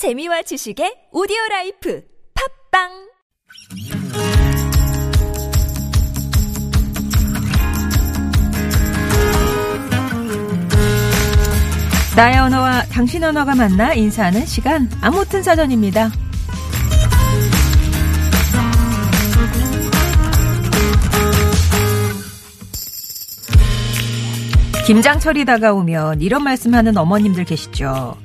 재미와 지식의 오디오라이프 팟빵. 나의 언어와 당신 언어가 만나 인사하는 시간, 아무튼 사전입니다. 김장철이 다가오면 이런 말씀하는 어머님들 계시죠.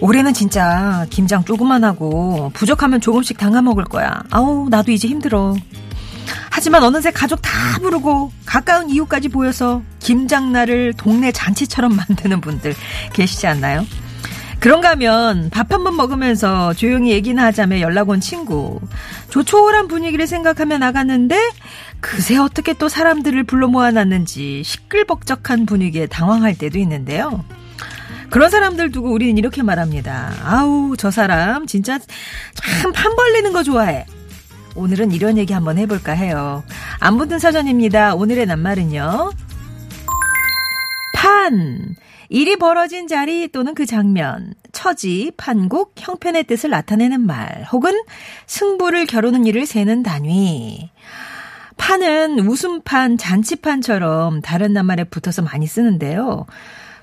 올해는 진짜 김장 조금만 하고 부족하면 조금씩 담가 먹을 거야. 아우, 나도 이제 힘들어. 하지만 어느새 가족 다 부르고 가까운 이웃까지 보여서 김장날을 동네 잔치처럼 만드는 분들 계시지 않나요? 그런가 하면 밥 한 번 먹으면서 조용히 얘기나 하자며 연락 온 친구. 조촐한 분위기를 생각하며 나갔는데 그새 어떻게 또 사람들을 불러 모아놨는지 시끌벅적한 분위기에 당황할 때도 있는데요. 그런 사람들 두고 우리는 이렇게 말합니다. 아우, 저 사람 진짜 참 판 벌리는 거 좋아해. 오늘은 이런 얘기 한번 해볼까 해요. 안 붙은 사전입니다. 오늘의 낱말은요. 판. 일이 벌어진 자리 또는 그 장면, 처지, 판국, 형편의 뜻을 나타내는 말, 혹은 승부를 겨루는 일을 세는 단위. 판은 웃음판, 잔치판처럼 다른 낱말에 붙어서 많이 쓰는데요.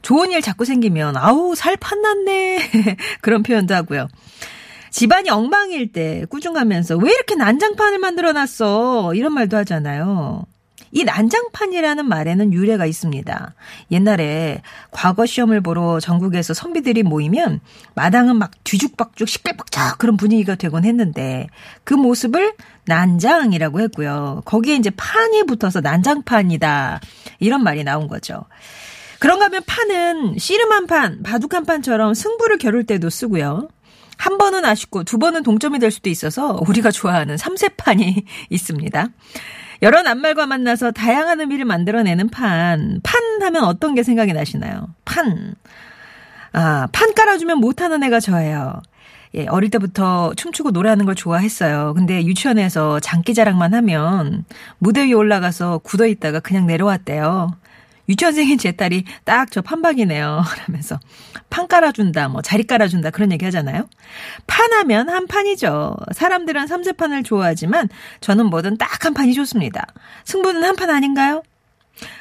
좋은 일 자꾸 생기면 아우, 살 판났네 그런 표현도 하고요. 집안이 엉망일 때 꾸중하면서 왜 이렇게 난장판을 만들어놨어, 이런 말도 하잖아요. 이 난장판이라는 말에는 유래가 있습니다. 옛날에 과거 시험을 보러 전국에서 선비들이 모이면 마당은 막 뒤죽박죽 시끌벅적 그런 분위기가 되곤 했는데 그 모습을 난장이라고 했고요. 거기에 이제 판이 붙어서 난장판이다, 이런 말이 나온 거죠. 그런가 하면 판은 씨름한 판, 바둑한 판처럼 승부를 겨룰 때도 쓰고요. 한 번은 아쉽고 두 번은 동점이 될 수도 있어서 우리가 좋아하는 삼세판이 있습니다. 여러 낱말과 만나서 다양한 의미를 만들어내는 판. 판 하면 어떤 게 생각이 나시나요? 판. 아, 판 깔아주면 못하는 애가 저예요. 예, 어릴 때부터 춤추고 노래하는 걸 좋아했어요. 근데 유치원에서 장기자랑만 하면 무대 위에 올라가서 굳어있다가 그냥 내려왔대요. 유치원생인 제 딸이 딱 저 판박이네요 라면서 판 깔아준다, 뭐 자리 깔아준다 그런 얘기 하잖아요. 판하면 한 판이죠. 사람들은 3세판을 좋아하지만 저는 뭐든 딱 한 판이 좋습니다. 승부는 한 판 아닌가요?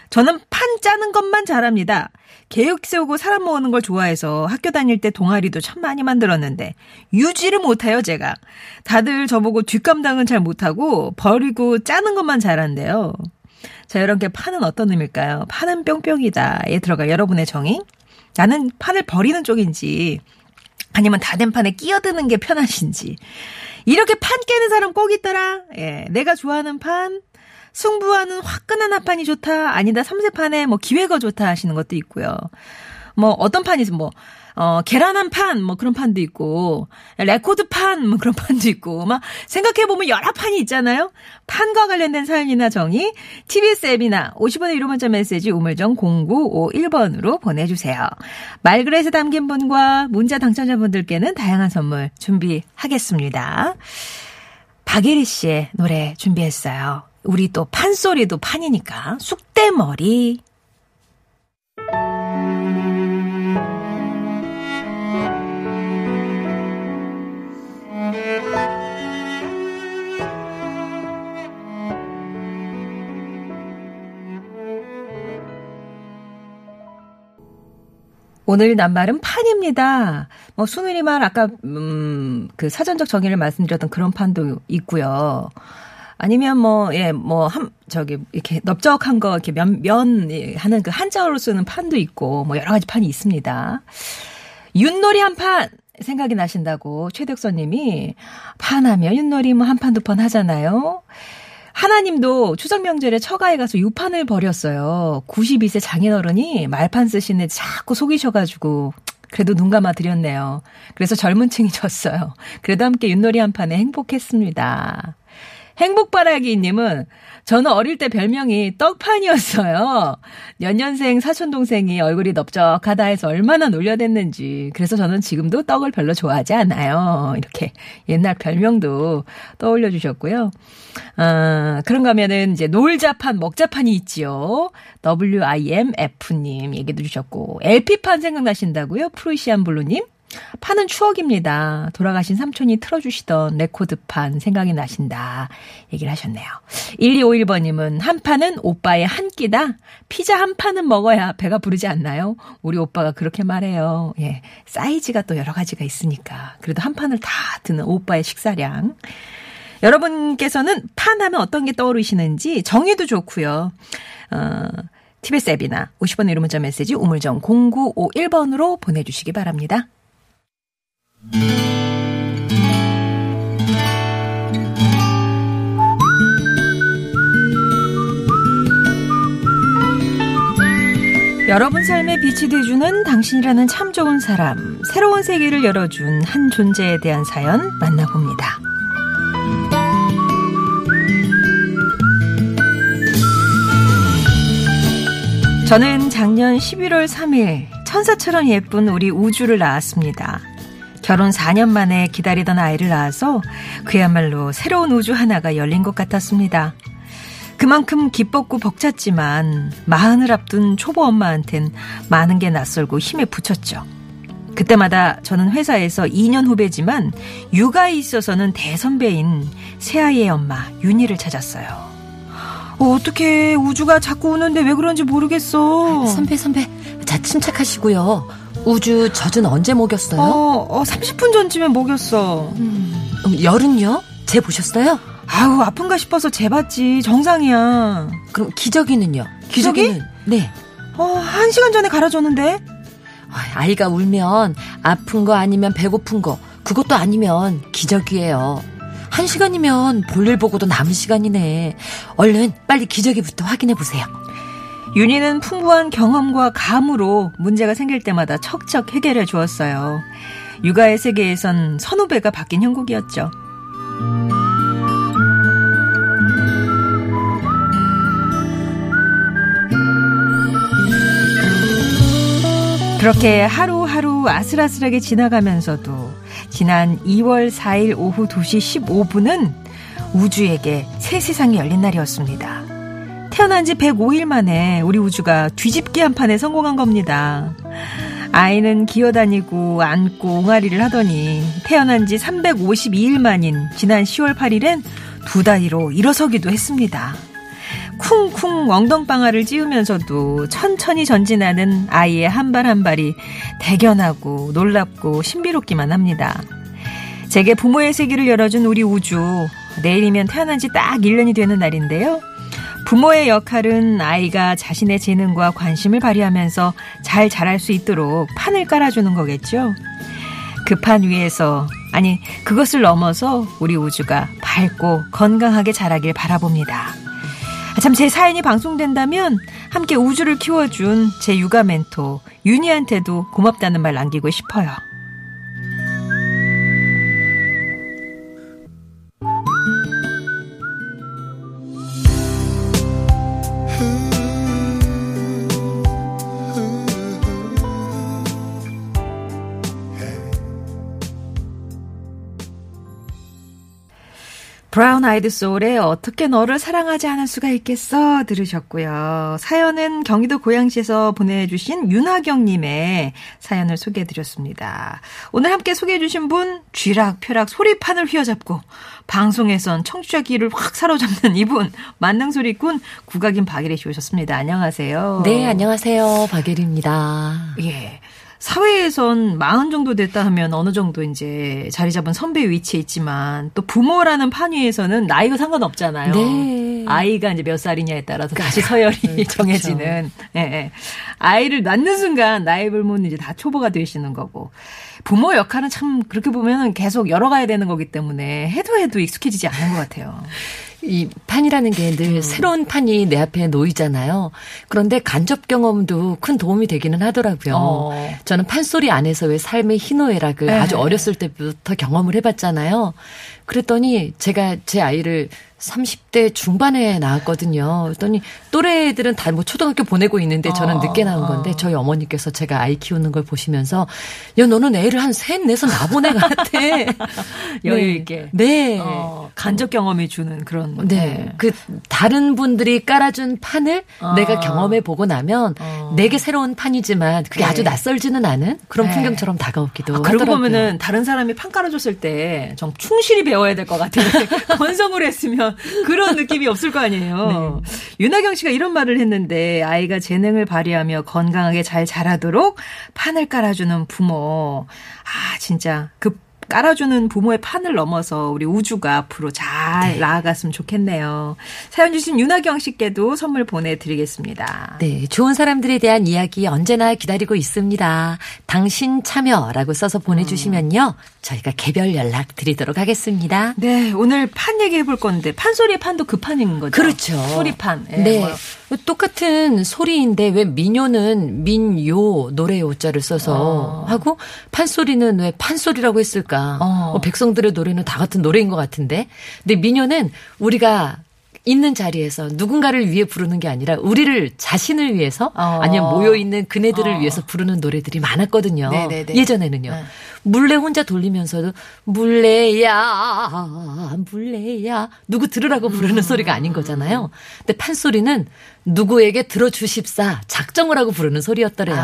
저는 판 짜는 것만 잘합니다. 계획 세우고 사람 모으는 걸 좋아해서 학교 다닐 때 동아리도 참 많이 만들었는데 유지를 못해요 제가. 다들 저보고 뒷감당은 잘 못하고 버리고 짜는 것만 잘한대요. 자, 여러분께 판은 어떤 의미일까요? 판은 뿅뿅이다에 들어가 여러분의 정의. 나는 판을 버리는 쪽인지 아니면 다 된 판에 끼어드는 게 편하신지. 이렇게 판 깨는 사람 꼭 있더라. 예, 내가 좋아하는 판, 승부하는 화끈한 한 판이 좋다. 아니다, 3세판에 뭐 기회가 좋다 하시는 것도 있고요. 뭐 어떤 판이 있으면 뭐 계란 한 판, 뭐 그런 판도 있고, 레코드 판, 뭐 그런 판도 있고, 막 생각해보면 여러 판이 있잖아요. 판과 관련된 사연이나 정의, TBS 앱이나 50원의 유료 문자 메시지 우물정 0951번으로 보내주세요. 말그릇에 담긴 분과 문자 당첨자분들께는 다양한 선물 준비하겠습니다. 박예리 씨의 노래 준비했어요. 우리 또 판소리도 판이니까 쑥대머리. 오늘 낱말은 판입니다. 뭐 순우리말 아까 그 사전적 정의를 말씀드렸던 그런 판도 있고요. 아니면 이렇게 넓적한 거 이렇게 면 하는 그 한자어로 쓰는 판도 있고 뭐 여러 가지 판이 있습니다. 윷놀이 한 판 생각이 나신다고 최덕선 님이, 판하면 윷놀이 뭐 한 판 두 판 하잖아요. 하나님도 추석 명절에 처가에 가서 유판을 벌였어요. 92세 장인어른이 말판 쓰시네 자꾸 속이셔가지고 그래도 눈 감아 드렸네요. 그래서 젊은 층이 졌어요. 그래도 함께 윷놀이 한 판에 행복했습니다. 행복바라기님은, 저는 어릴 때 별명이 떡판이었어요. 연년생 사촌동생이 얼굴이 넓적하다 해서 얼마나 놀려댔는지. 그래서 저는 지금도 떡을 별로 좋아하지 않아요. 이렇게 옛날 별명도 떠올려주셨고요. 그런가 하면은 이제 놀자판, 먹자판이 있지요. WIMF님 얘기도 주셨고. LP판 생각나신다고요? 프루시안 블루님? 파는 추억입니다. 돌아가신 삼촌이 틀어주시던 레코드판 생각이 나신다. 얘기를 하셨네요. 1251번님은 한 판은 오빠의 한 끼다. 피자 한 판은 먹어야 배가 부르지 않나요? 우리 오빠가 그렇게 말해요. 예, 사이즈가 또 여러 가지가 있으니까. 그래도 한 판을 다 드는 오빠의 식사량. 여러분께서는 판 하면 어떤 게 떠오르시는지 정의도 좋고요. TBS 앱이나 50번의 유료 문자 메시지 우물정 0951번으로 보내주시기 바랍니다. 여러분 삶에 빛이 되어주는 당신이라는 참 좋은 사람, 새로운 세계를 열어준 한 존재에 대한 사연 만나봅니다. 저는 작년 11월 3일 천사처럼 예쁜 우리 우주를 낳았습니다. 결혼 4년 만에 기다리던 아이를 낳아서 그야말로 새로운 우주 하나가 열린 것 같았습니다. 그만큼 기뻤고 벅찼지만 마흔을 앞둔 초보 엄마한텐 많은 게 낯설고 힘에 부쳤죠. 그때마다 저는 회사에서 2년 후배지만 육아에 있어서는 대선배인 새아이의 엄마 윤희를 찾았어요. 어떡해, 우주가 자꾸 우는데 왜 그런지 모르겠어. 선배 자 침착하시고요. 우주 젖은 언제 먹였어요? 30분 전쯤에 먹였어. 열은요? 재 보셨어요? 아우, 아픈가 싶어서 재봤지. 정상이야. 그럼 기저귀는요? 기저귀는? 네. 1시간 전에 갈아줬는데? 아이가 울면 아픈 거 아니면 배고픈 거, 그것도 아니면 기저귀예요. 1시간이면 볼일 보고도 남은 시간이네. 얼른 빨리 기저귀부터 확인해 보세요. 윤희는 풍부한 경험과 감으로 문제가 생길 때마다 척척 해결해 주었어요. 육아의 세계에선 선후배가 바뀐 형국이었죠. 그렇게 하루하루 아슬아슬하게 지나가면서도 지난 2월 4일 오후 2시 15분은 우주에게 새 세상이 열린 날이었습니다. 태어난 지 105일 만에 우리 우주가 뒤집기 한 판에 성공한 겁니다. 아이는 기어다니고 안고 옹알이를 하더니 태어난 지 352일 만인 지난 10월 8일엔 두 다리로 일어서기도 했습니다. 쿵쿵 엉덩방아를 찌우면서도 천천히 전진하는 아이의 한 발 한 발이 대견하고 놀랍고 신비롭기만 합니다. 제게 부모의 세계를 열어준 우리 우주, 내일이면 태어난 지 딱 1년이 되는 날인데요. 부모의 역할은 아이가 자신의 재능과 관심을 발휘하면서 잘 자랄 수 있도록 판을 깔아주는 거겠죠. 그 판 위에서, 아니 그것을 넘어서 우리 우주가 밝고 건강하게 자라길 바라봅니다. 참, 제 사연이 방송된다면 함께 우주를 키워준 제 육아 멘토 윤희한테도 고맙다는 말 남기고 싶어요. 브라운 아이드 소울의 어떻게 너를 사랑하지 않을 수가 있겠어 들으셨고요. 사연은 경기도 고양시에서 보내주신 윤하경님의 사연을 소개해드렸습니다. 오늘 함께 소개해주신 분, 쥐락펴락 소리판을 휘어잡고 방송에선 청취자 귀를 확 사로잡는 이분, 만능소리꾼 국악인 박예리 씨 오셨습니다. 안녕하세요. 네, 안녕하세요. 박예리입니다. 예. 사회에선 40 정도 됐다 하면 어느 정도 이제 자리 잡은 선배의 위치에 있지만 또 부모라는 판 위에서는 나이가 상관없잖아요. 네. 아이가 이제 몇 살이냐에 따라서 다시 서열이 정해지는. 예, 예. 아이를 낳는 순간 나이 불문 이제 다 초보가 되시는 거고. 부모 역할은 참 그렇게 보면 계속 열어가야 되는 거기 때문에 해도 익숙해지지 않은 것 같아요. 이 판이라는 게 늘 새로운 판이 내 앞에 놓이잖아요. 그런데 간접 경험도 큰 도움이 되기는 하더라고요. 저는 판소리 안에서 왜 삶의 희노애락을 아주 어렸을 때부터 경험을 해봤잖아요. 그랬더니 제가 제 아이를 30대 중반에 나왔거든요. 그랬더니 또래들은 다 뭐 초등학교 보내고 있는데 저는 늦게 나온 건데 저희 어머니께서 제가 아이 키우는 걸 보시면서 야 너는 애를 한 3, 4서 나보내 같아. 여유 있게. 네. 간접 경험이 주는 그런. 네. 그 다른 분들이 깔아준 판을 내가 경험해 보고 나면 내게 새로운 판이지만 그게 아주 낯설지는 않은 그런 풍경처럼 다가오기도 하더라고요. 그러고 보면은 다른 사람이 판 깔아줬을 때 좀 충실히 배워야 될 것 같아요. 건성을 했으면 그런 느낌이 없을 거 아니에요. 네. 윤하경 씨가 이런 말을 했는데 아이가 재능을 발휘하며 건강하게 잘 자라도록 판을 깔아주는 부모. 아 진짜 그 깔아주는 부모의 판을 넘어서 우리 우주가 앞으로 잘 나아갔으면 좋겠네요. 사연 주신 윤하경 씨께도 선물 보내드리겠습니다. 네, 좋은 사람들에 대한 이야기 언제나 기다리고 있습니다. 당신 참여라고 써서 보내주시면요. 저희가 개별 연락 드리도록 하겠습니다. 네, 오늘 판 얘기해 볼 건데 판소리의 판도 그 판인 거죠? 그렇죠. 소리판. 네. 네. 똑같은 소리인데 왜 민요는 민요 노래의 오자를 써서 하고 판소리는 왜 판소리라고 했을까? 백성들의 노래는 다 같은 노래인 것 같은데. 근데 민요는 우리가 있는 자리에서 누군가를 위해 부르는 게 아니라 우리를 자신을 위해서 아니면 모여있는 그네들을 위해서 부르는 노래들이 많았거든요. 네네네. 예전에는요. 네. 물레 혼자 돌리면서도 물레야 물레야 누구 들으라고 부르는 소리가 아닌 거잖아요. 근데 판소리는 누구에게 들어주십사 작정을 하고 부르는 소리였더래요.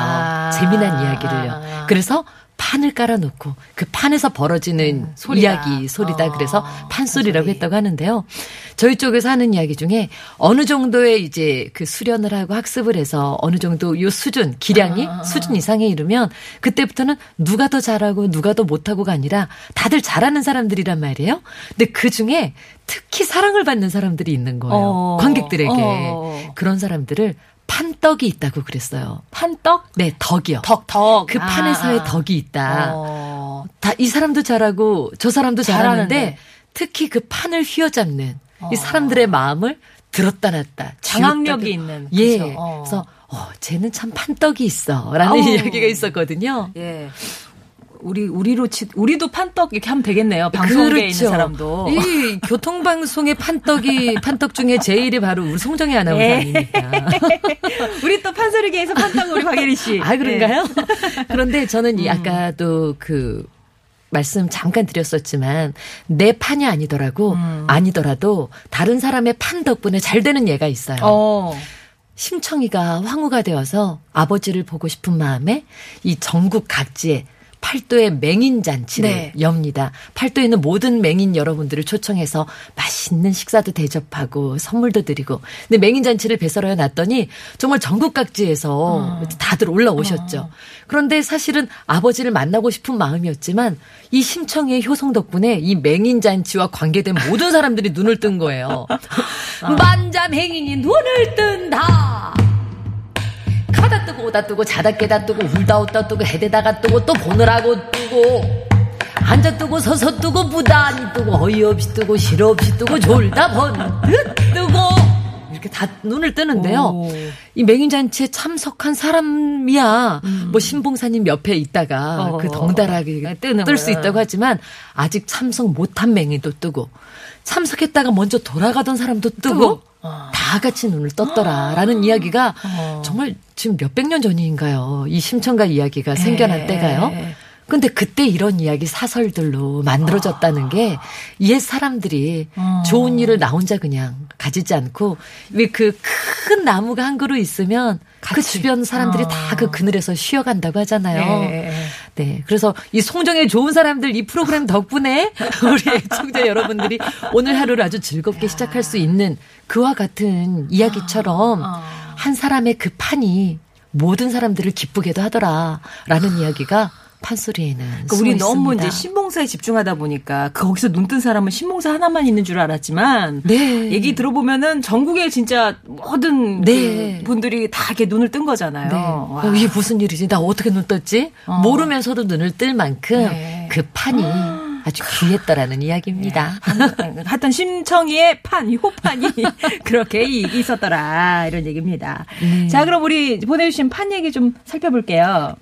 재미난 이야기를요. 그래서 판을 깔아놓고 그 판에서 벌어지는 이야기 소리다. 그래서 판소리라고 판소리. 했다고 하는데요. 저희 쪽에서 하는 이야기 중에 어느 정도의 이제 그 수련을 하고 학습을 해서 어느 정도 요 수준 기량이 수준 이상에 이르면 그때부터는 누가 더 잘하고 누가 더 못하고가 아니라 다들 잘하는 사람들이란 말이에요. 근데 그중에 특히 사랑을 받는 사람들이 있는 거예요. 관객들에게. 그런 사람들을 판떡이 있다고 그랬어요. 판떡? 네, 덕이요. 덕. 그 판에서의 덕이 있다. 다 이 사람도 잘하고 저 사람도 잘하는데 특히 그 판을 휘어잡는 이 사람들의 마음을 들었다 놨다. 장악력이 있는. 예. 그렇죠. 그래서 쟤는 참 판떡이 있어. 라는 이야기가 있었거든요. 예. 우리도 판떡 이렇게 하면 되겠네요. 방송에 그렇죠. 있는 사람도. 이 교통방송의 판떡 중에 제일이 바로 우리 송정희 아나운서 아닙니까? 우리 또 판소리계에서 판떡 우리 박예리 씨. 아 그런가요? 그런데 저는 이 아까도 그 말씀 잠깐 드렸었지만 내 판이 아니더라도 다른 사람의 판 덕분에 잘 되는 예가 있어요. 심청이가 황후가 되어서 아버지를 보고 싶은 마음에 이 전국 각지에 팔도의 맹인잔치를 엽니다. 팔도에 있는 모든 맹인 여러분들을 초청해서 맛있는 식사도 대접하고 선물도 드리고. 근데 맹인잔치를 배설하여 놨더니 정말 전국 각지에서 다들 올라오셨죠. 그런데 사실은 아버지를 만나고 싶은 마음이었지만 이 심청이의 효성 덕분에 이 맹인잔치와 관계된 모든 사람들이 눈을 뜬 거예요. 만잠행인이 눈을 뜬다. 하다 뜨고 오다 뜨고 자다 깨다 뜨고 울다 웃다 뜨고 해대다가 뜨고 또 보느라고 뜨고 앉아 뜨고 서서 뜨고 부단히 뜨고 어이없이 뜨고 실없이 뜨고 졸다 번듯 뜨고 이렇게 다 눈을 뜨는데요. 이 맹인잔치에 참석한 사람이야 뭐 신봉사님 옆에 있다가 그 덩달아게 뜰 수 있다고 하지만 아직 참석 못한 맹인도 뜨고 참석했다가 먼저 돌아가던 사람도 뜨고 다 같이 눈을 떴더라라는 이야기가 정말 지금 몇백 년 전인가요? 이 심청가 이야기가 생겨난 때가요. 근데 그때 이런 이야기 사설들로 만들어졌다는 게 옛 사람들이 좋은 일을 나 혼자 그냥 가지지 않고 왜 그 큰 나무가 한 그루 있으면 그 주변 사람들이 다 그 그늘에서 쉬어간다고 하잖아요. 네, 그래서 이 송정의 좋은 사람들 이 프로그램 덕분에 우리 애청자 여러분들이 오늘 하루를 아주 즐겁게 시작할 수 있는 그와 같은 이야기처럼 한 사람의 그 판이 모든 사람들을 기쁘게도 하더라라는 이야기가 판소리에는 그러니까 우리 너무 있습니다. 이제 신봉사에 집중하다 보니까 거기서 눈 뜬 사람은 신봉사 하나만 있는 줄 알았지만 얘기 들어보면은 전국에 진짜 모든 그 분들이 다 이렇게 눈을 뜬 거잖아요. 이게 무슨 일이지? 나 어떻게 눈 떴지? 모르면서도 눈을 뜰 만큼 그 판이 아주 귀했다라는 이야기입니다. 하여튼 심청이의 판, 호판이 그렇게 있었더라 이런 얘기입니다. 자 그럼 우리 보내주신 판 얘기 좀 살펴볼게요.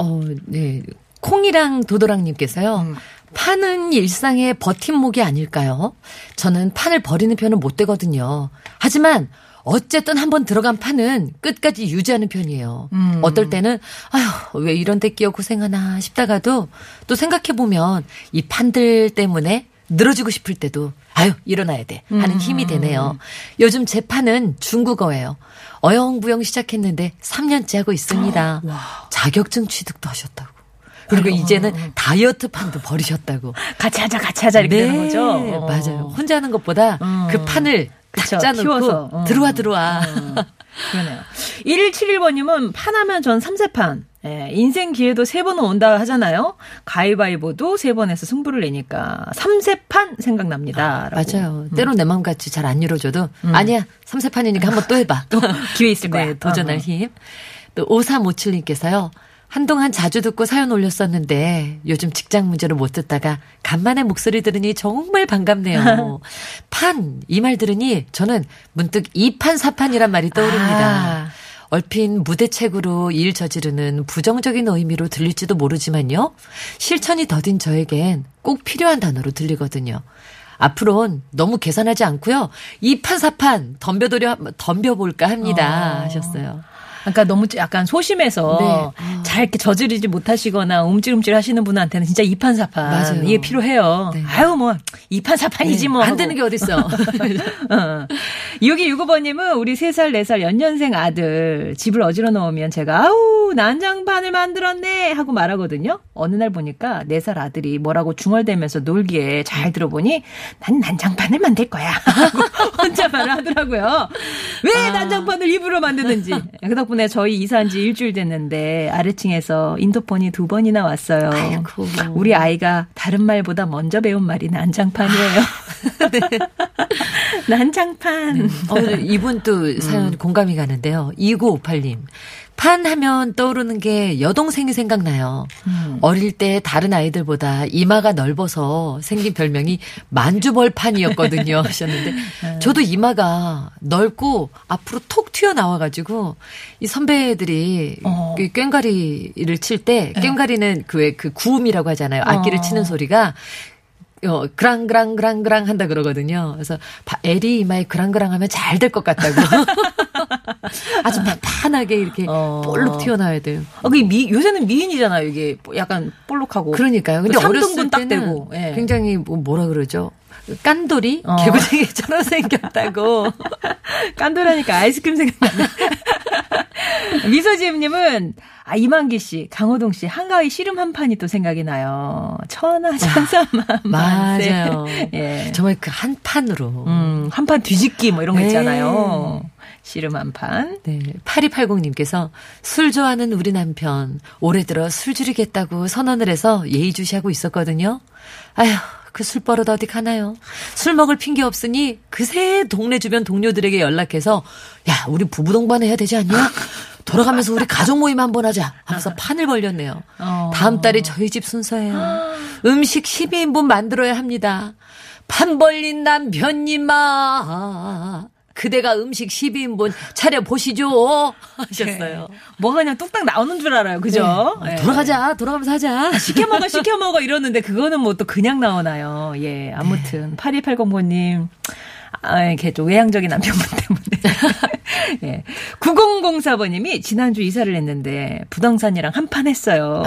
콩이랑 도도랑님께서요. 파는 일상의 버팀목이 아닐까요? 저는 판을 버리는 편은 못 되거든요. 하지만 어쨌든 한번 들어간 판은 끝까지 유지하는 편이에요. 어떨 때는 아휴 왜 이런 데 끼어 고생하나 싶다가도 또 생각해보면 이 판들 때문에 늘어지고 싶을 때도 아유 일어나야 돼 하는 힘이 되네요. 요즘 제 판은 중국어예요. 어영부영 시작했는데 3년째 하고 있습니다. 자격증 취득도 하셨다고. 그리고 이제는 다이어트 판도 버리셨다고. 같이 하자 같이 하자 이렇게 네, 되는 거죠. 맞아요. 혼자 하는 것보다 그 판을 딱 짜놓고 들어와. 그러네요. 1171번님은 판하면 전 3세판. 예, 인생 기회도 3번은 온다 하잖아요. 가위바위보도 3번에서 승부를 내니까 3세판 생각납니다. 아, 맞아요. 때론 내 마음같이 잘 안 이뤄줘도 아니야 3세판이니까 한번 또 해봐. 또 기회 있을 거야. 네, 도전할 힘. 또 5357님께서요. 한동안 자주 듣고 사연 올렸었는데 요즘 직장 문제로 못 듣다가 간만에 목소리 들으니 정말 반갑네요. 판, 이 말 들으니 저는 문득 2판, 4판이란 말이 떠오릅니다. 아. 얼핀 무대책으로 일 저지르는 부정적인 의미로 들릴지도 모르지만요. 실천이 더딘 저에겐 꼭 필요한 단어로 들리거든요. 앞으로는 너무 계산하지 않고요. 2판, 4판 덤벼볼까 합니다. 하셨어요. 그러니까 너무 약간 소심해서 네. 잘 이렇게 저지르지 못하시거나 움찔움찔 하시는 분한테는 진짜 2판 4판 맞아요. 이게 필요해요. 네. 아유 뭐 2판 4판이지 네. 뭐. 안 되는 게 어딨어. 6265번님은 우리 3살 4살 연년생 아들 집을 어지러 놓으면 제가 아우 난장판을 만들었네 하고 말하거든요. 어느 날 보니까 4살 아들이 뭐라고 중얼대면서 놀기에 잘 들어보니 난 난장판을 만들 거야 하고 혼자 말을 하더라고요. 왜 난장판을 입으로 만드는지. 그 덕분에 저희 이사한 지 일주일 됐는데 아래층에서 인도폰이 2번이나 왔어요. 아이고. 우리 아이가 다른 말보다 먼저 배운 말이 난장판이에요. 네. 난장판. 네. 이분 또 사연 공감이 가는데요. 2958님. 판 하면 떠오르는 게 여동생이 생각나요. 어릴 때 다른 아이들보다 이마가 넓어서 생긴 별명이 만주벌판이었거든요 하셨는데 저도 이마가 넓고 앞으로 톡 튀어나와가지고 이 선배들이 꽹과리를 칠 때 꽹과리는 그 구음이라고 하잖아요. 악기를 치는 소리가. 그랑그랑그랑그랑 한다 그러거든요. 그래서 에리 이마에 그랑그랑 하면 잘 될 것 같다고. 아주 판판하게 이렇게 볼록 튀어나와야 돼요. 요새는 미인이잖아요. 이게 약간 볼록하고. 그러니까요. 근데 어렸을 때는 예. 굉장히 뭐라 그러죠. 깐돌이? 개구쟁이처럼 생겼다고. 깐돌하니까 아이스크림 생각나네. 미소지엠님은 이만기 씨, 강호동 씨 한가위 씨름 한 판이 또 생각이 나요. 천하천사만 만세. 맞아요. 예. 정말 그 한 판으로. 한 판 뒤집기 뭐 이런 거 있잖아요. 네. 씨름 한 판. 네. 8280님께서 술 좋아하는 우리 남편 올해 들어 술 줄이겠다고 선언을 해서 예의주시하고 있었거든요. 아휴. 그 술 버릇 어디 가나요? 술 먹을 핑계 없으니 그새 동네 주변 동료들에게 연락해서 야 우리 부부 동반 해야 되지 않냐? 돌아가면서 우리 가족 모임 한번 하자 하면서 판을 벌렸네요. 다음 달이 저희 집 순서예요. 음식 12인분 만들어야 합니다. 판 벌린 남편님아 그대가 음식 12인분 차려보시죠 하셨어요. 네. 뭐가 그냥 뚝딱 나오는 줄 알아요. 그죠? 네. 돌아가자. 돌아가면서 하자. 시켜먹어 이러는데 그거는 뭐 또 그냥 나오나요. 예, 아무튼 네. 8280번님. 이렇게 좀 외향적인 남편분 때문에. 예. 9004번님이 지난주 이사를 했는데 부동산이랑 한판 했어요.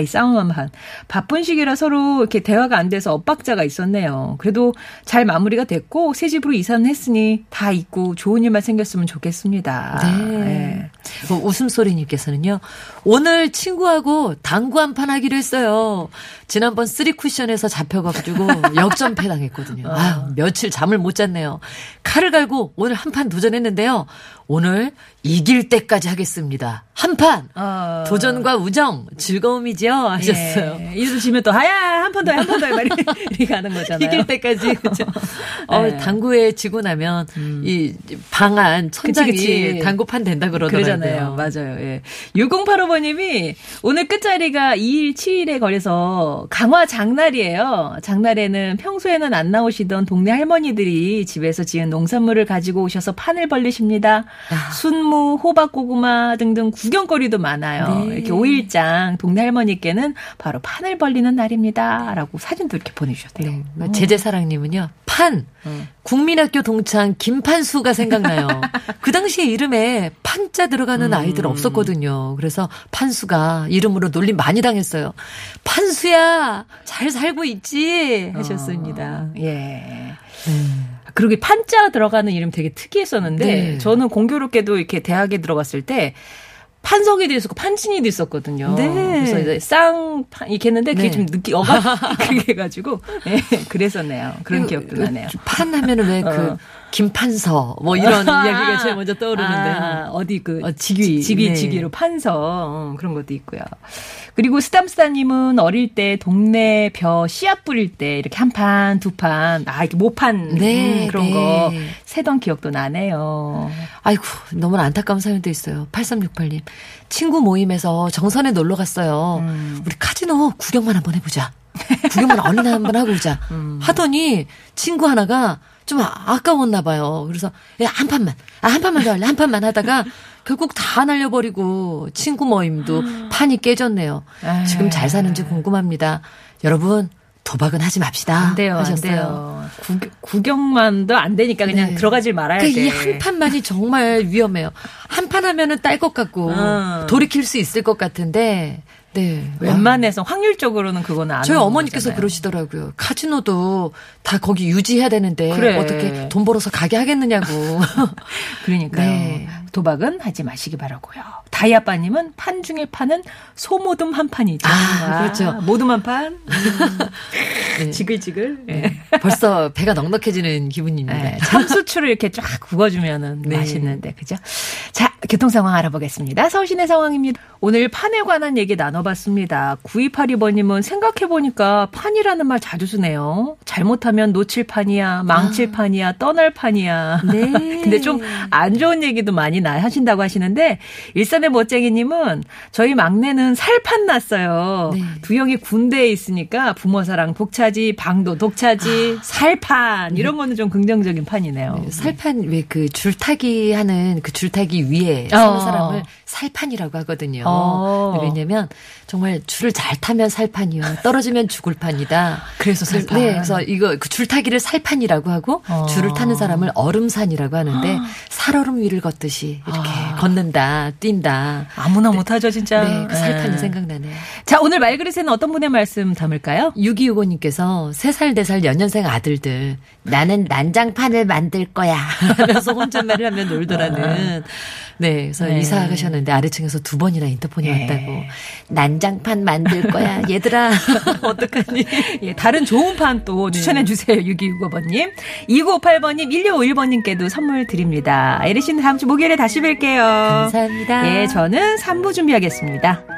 이 싸움 한 판. 바쁜 시기라 서로 이렇게 대화가 안 돼서 엇박자가 있었네요. 그래도 잘 마무리가 됐고 새 집으로 이사는 했으니 다 잊고 좋은 일만 생겼으면 좋겠습니다. 네. 예. 웃음소리님께서는요. 오늘 친구하고 당구 한판 하기로 했어요. 지난번 3쿠션에서 잡혀가지고 역전패 당했거든요. 아유, 며칠 잠을 못 잤네요. 칼을 갈고 오늘 한판 도전했는데요. 오늘 이길 때까지 하겠습니다. 한판 도전과 우정 즐거움이죠 하셨어요. 예. 이래서 지면 또 하야 한 판 더 해 이렇게 하는 거잖아요. 이길 때까지 그렇죠? 예. 당구에 지고 나면 이 방안 천장이 그치. 당구판 된다 그러더라고요. 그러잖아요. 맞아요. 예. 6085번님이 오늘 끝자리가 2일 7일에 걸려서 강화 장날이에요. 장날에는 평소에는 안 나오시던 동네 할머니들이 집에서 지은 농산물을 가지고 오셔서 판을 벌리십니다. 순무, 호박고구마 등등 구경거리도 많아요. 네. 이렇게 5일장 동네 할머니께는 바로 판을 벌리는 날입니다. 라고 사진도 이렇게 보내주셨대요. 네. 제재사랑님은요. 판. 국민학교 동창 김판수가 생각나요. 그 당시에 이름에 판자 들어가는 아이들 없었거든요. 그래서 판수가 이름으로 놀림 많이 당했어요. 판수야 잘 살고 있지 하셨습니다. 예. 그리고 판자 들어가는 이름 되게 특이했었는데 네. 저는 공교롭게도 이렇게 대학에 들어갔을 때 판석이도 있었고 판진이도 있었거든요. 네. 그래서 이제 쌍판 이렇게 했는데 그게 네. 좀 느끼 어가 그렇게 해가지고 네, 그랬었네요. 그런 기억도 나네요. 판 하면은 왜 그 김판서 뭐 이런 이야기가 제일 먼저 떠오르는데 어디 그 직위 네. 직위로 판서 그런 것도 있고요. 그리고 스담스다님은 어릴 때 동네 벼 씨앗 뿌릴 때 이렇게 한 판, 두 판, 이렇게 모판 네, 그런 네. 거 세던 기억도 나네요. 아이고 너무나 안타까운 사연도 있어요. 8368님. 친구 모임에서 정선에 놀러 갔어요. 우리 카지노 구경만 한번 해보자. 구경만 얼른 한번 하고 오자. 하더니 친구 하나가 좀 아까웠나 봐요. 그래서 야, 한 판만, 한 판만 더 할래, 한 판만 하다가 결국 다 날려버리고 친구 모임도 판이 깨졌네요. 에이. 지금 잘 사는지 궁금합니다. 여러분 도박은 하지 맙시다. 안 돼요, 하셨어요. 안 돼요. 구경만도 안 되니까 그냥 네. 들어가질 말아야 돼. 이 한 판만이 정말 위험해요. 한 판 하면은 딸 것 같고 돌이킬 수 있을 것 같은데. 네. 웬만해서 확률적으로는 그거는 안. 저희 어머니께서 거잖아요. 그러시더라고요. 카지노도 다 거기 유지해야 되는데 그래. 어떻게 돈 벌어서 가게 하겠느냐고. 그러니까요. 네. 도박은 하지 마시기 바라고요. 다이아빠님은 판 중에 판은 소모둠 한 판이죠. 그렇죠. 모둠 한 판. 네. 지글지글. 네. 벌써 배가 넉넉해지는 기분입니다. 네. 참수추를 이렇게 쫙 구워주면은 네. 맛있는데 그죠? 자, 교통 상황 알아보겠습니다. 서울시내 상황입니다. 오늘 판에 관한 얘기 나눠봤습니다. 9282번님은 생각해보니까 판이라는 말 자주 쓰네요. 잘못하면 놓칠 판이야, 망칠 판이야, 떠날 판이야. 네. 근데 좀 안 좋은 얘기도 많이 하신다고 하시는데 일산의 멋쟁이님은 저희 막내는 살판 났어요. 네. 두 형이 군대에 있으니까 부모사랑 독차지, 방도 독차지, 살판 네. 이런 거는 좀 긍정적인 판이네요. 네. 살판 왜 그 줄타기 하는 그 줄타기 위에 서는 사람을 살판이라고 하거든요. 왜냐면 정말 줄을 잘 타면 살판이요. 떨어지면 죽을 판이다. 그래서 살판. 네, 그래서 이거 그 줄타기를 살판이라고 하고 줄을 타는 사람을 얼음산이라고 하는데 살얼음 위를 걷듯이 이렇게 걷는다, 뛴다. 아무나 네, 못하죠, 진짜. 네, 그 살판이 생각나네요. 자, 오늘 말그릇에는 어떤 분의 말씀 담을까요? 6265님께서 3살, 4살 연년생 아들들 나는 난장판을 만들 거야 하면서 혼잣말을 하면 놀더라는. 네, 그래서 네. 이사 가셨는데 아래층에서 두 번이나 인터폰이 네. 왔다고. 난장판 만들 거야, 얘들아. 어떡하니? 예, 다른 좋은 판 또 추천해 주세요, 6265번님. 2958번님, 1251번님께도 선물 드립니다. 에리 씨는 다음 주 목요일에 다시 뵐게요. 감사합니다. 예, 저는 3부 준비하겠습니다.